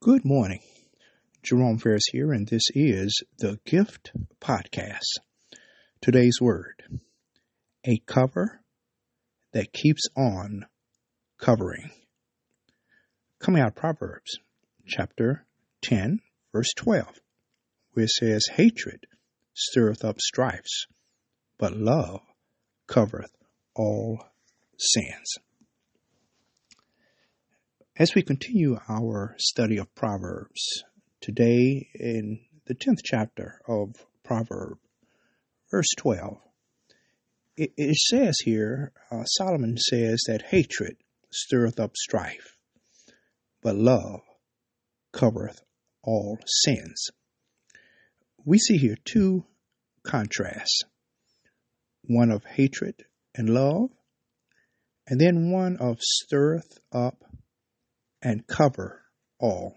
Good morning, Jerome Ferris here, and this is the Gift Podcast. Today's word, a cover that keeps on covering. Coming out of Proverbs, chapter 10, verse 12, where it says, hatred stirreth up strifes, but love covereth all sins. As we continue our study of Proverbs, today in the 10th chapter of Proverbs, verse 12, it says here, Solomon says that hatred stirreth up strife, but love covereth all sins. We see here two contrasts, one of hatred and love, and then one of stirreth up and cover all.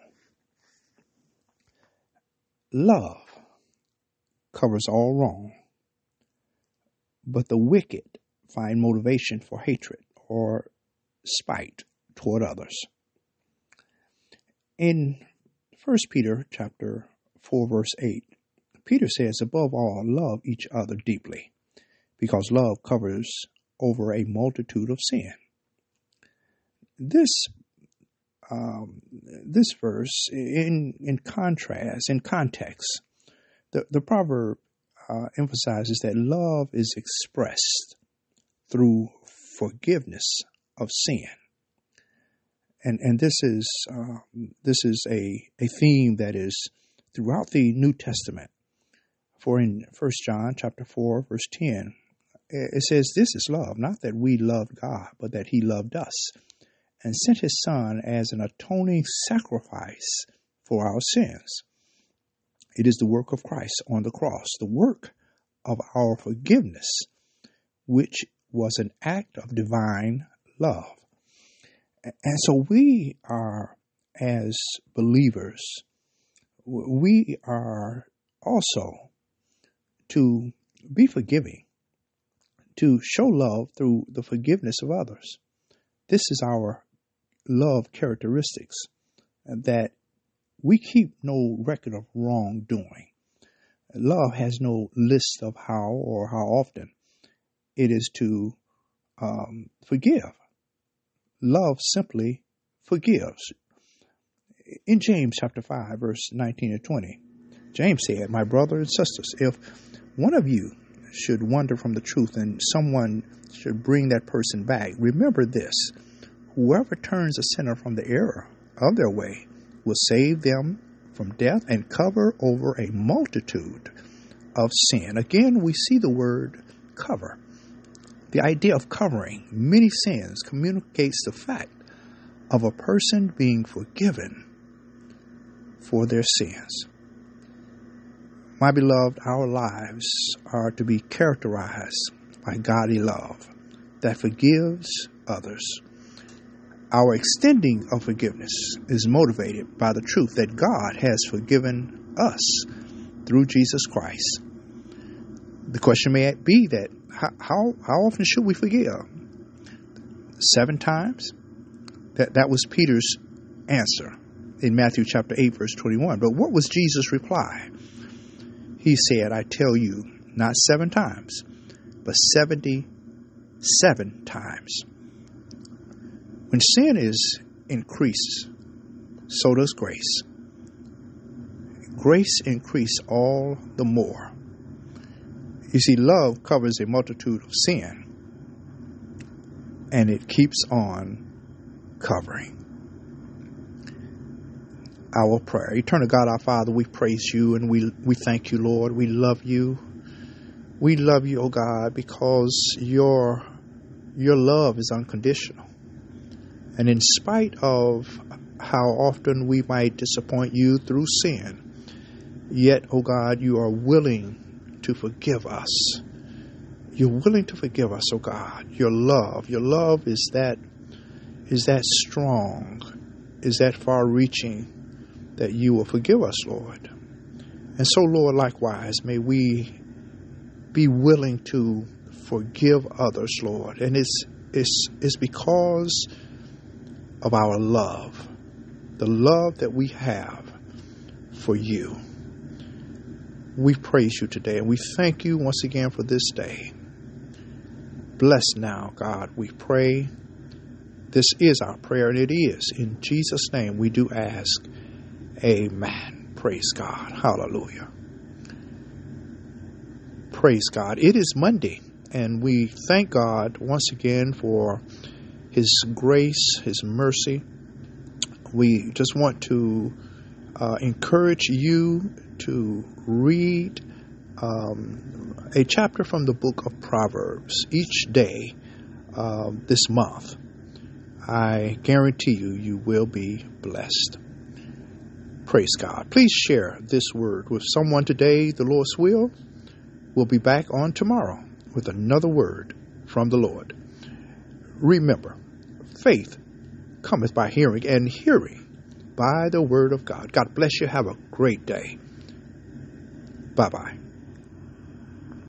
Love covers all wrong, but the wicked find motivation for hatred or spite toward others. In 1 Peter chapter 4 verse 8, Peter says, above all, love each other deeply, because love covers over a multitude of sin. This verse, in contrast, in context, the proverb emphasizes that love is expressed through forgiveness of sin, and this is a theme that is throughout the New Testament. For in 1 John chapter 4 verse 10, it says, "This is love, not that we loved God, but that He loved us, and sent His Son as an atoning sacrifice for our sins." It is the work of Christ on the cross, the work of our forgiveness, which was an act of divine love. And so we are, as believers, we are also to be forgiving, to show love through the forgiveness of others. This is our love characteristics, that we keep no record of wrongdoing. Love has no list of how or how often it is to forgive. Love simply forgives. In James chapter 5, verse 19 and 20, James said, "My brothers and sisters, if one of you should wander from the truth and someone should bring that person back, remember this, whoever turns a sinner from the error of their way will save them from death and cover over a multitude of sin." Again, we see the word cover. The idea of covering many sins communicates the fact of a person being forgiven for their sins. My beloved, our lives are to be characterized by godly love that forgives others. Our extending of forgiveness is motivated by the truth that God has forgiven us through Jesus Christ. The question may be that how often should we forgive? 7 times? That was Peter's answer in Matthew chapter 8 verse 21. But what was Jesus' reply? He said, "I tell you, not 7 times, but 77 times." When sin is increased, so does grace. Grace increase all the more. You see, love covers a multitude of sin, and it keeps on covering. Our prayer. Eternal God, our Father, we praise you and we thank you, Lord. We love you. We love you, O God, because your love is unconditional. And in spite of how often we might disappoint you through sin, yet, O God, you are willing to forgive us. You're willing to forgive us, O God. Your love is that strong, is that far-reaching, that you will forgive us, Lord. And so, Lord, likewise, may we be willing to forgive others, Lord. And it's because of our love the love that we have for you. We praise you today, and we thank you once again for this day. Bless now, God, we pray. This is our prayer, and it is in Jesus' name we do ask. Amen. Praise God. Hallelujah. Praise God. It is Monday, and we thank God once again for His grace, His mercy. We just want to encourage you to read a chapter from the book of Proverbs each day this month. I guarantee you, you will be blessed. Praise God. Please share this word with someone today. The Lord's will. We'll be back on tomorrow with another word from the Lord. Remember, faith cometh by hearing, and hearing by the word of God. God bless you. Have a great day. Bye-bye.